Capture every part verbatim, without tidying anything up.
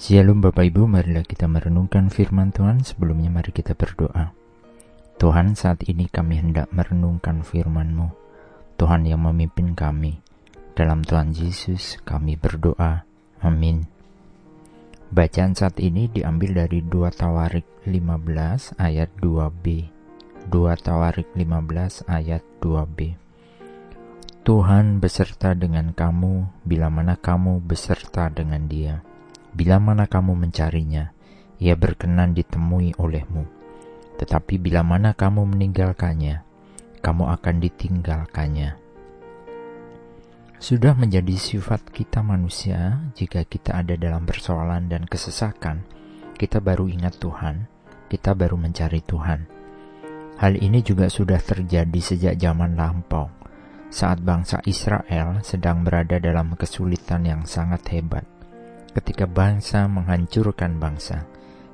Shalom Bapak Ibu, marilah kita merenungkan firman Tuhan. Sebelumnya mari kita berdoa. Tuhan, saat ini kami hendak merenungkan firman-Mu. Tuhan yang memimpin kami. Dalam Tuhan Yesus kami berdoa. Amin. Bacaan saat ini diambil dari dua Tawarikh lima belas ayat dua b. dua Tawarikh lima belas ayat dua b. Tuhan beserta dengan kamu bila mana kamu beserta dengan Dia. Bila mana kamu mencarinya, Ia berkenan ditemui olehmu. Tetapi bila mana kamu meninggalkannya, kamu akan ditinggalkannya. Sudah menjadi sifat kita manusia, jika kita ada dalam persoalan dan kesesakan, kita baru ingat Tuhan, kita baru mencari Tuhan. Hal ini juga sudah terjadi sejak zaman lampau, saat bangsa Israel sedang berada dalam kesulitan yang sangat hebat. Ketika bangsa menghancurkan bangsa,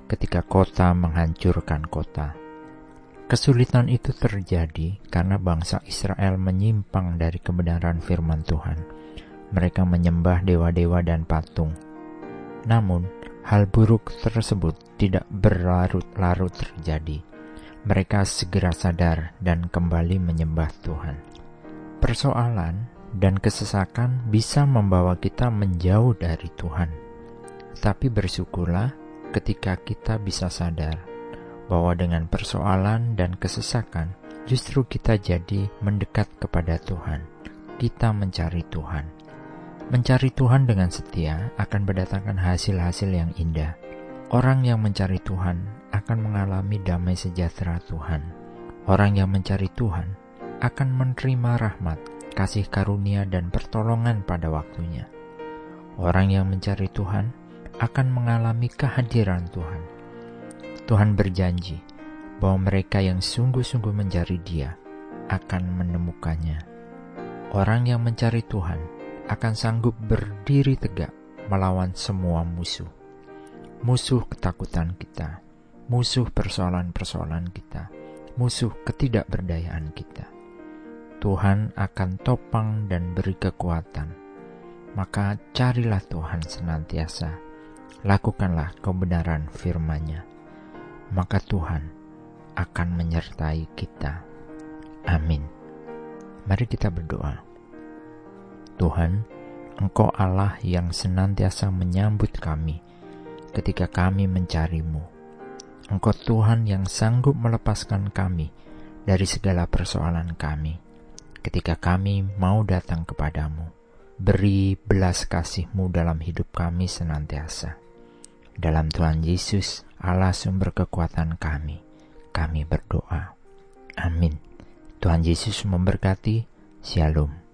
ketika kota menghancurkan kota. Kesulitan itu terjadi karena bangsa Israel menyimpang dari kebenaran firman Tuhan. Mereka menyembah dewa-dewa dan patung. Namun, hal buruk tersebut tidak berlarut-larut terjadi. Mereka segera sadar dan kembali menyembah Tuhan. Persoalan dan kesesakan bisa membawa kita menjauh dari Tuhan. Tapi bersyukurlah ketika kita bisa sadar bahwa dengan persoalan dan kesesakan justru kita jadi mendekat kepada Tuhan. Kita mencari Tuhan. Mencari Tuhan dengan setia akan mendatangkan hasil-hasil yang indah. Orang yang mencari Tuhan akan mengalami damai sejahtera Tuhan. Orang yang mencari Tuhan akan menerima rahmat, kasih karunia dan pertolongan pada waktunya. Orang yang mencari Tuhan akan mengalami kehadiran Tuhan. Tuhan berjanji bahwa mereka yang sungguh-sungguh mencari Dia akan menemukannya. Orang yang mencari Tuhan akan sanggup berdiri tegak melawan semua musuh. Musuh ketakutan kita, musuh persoalan-persoalan kita, musuh ketidakberdayaan kita. Tuhan akan topang dan beri kekuatan. Maka carilah Tuhan senantiasa. Lakukanlah kebenaran firman-Nya, maka Tuhan akan menyertai kita. Amin. Mari kita berdoa. Tuhan, Engkau Allah yang senantiasa menyambut kami ketika kami mencari-Mu. Engkau Tuhan yang sanggup melepaskan kami dari segala persoalan kami ketika kami mau datang kepadamu. Beri belas kasih-Mu dalam hidup kami senantiasa. Dalam Tuhan Yesus, Allah sumber kekuatan kami, kami berdoa. Amin. Tuhan Yesus memberkati. Shalom.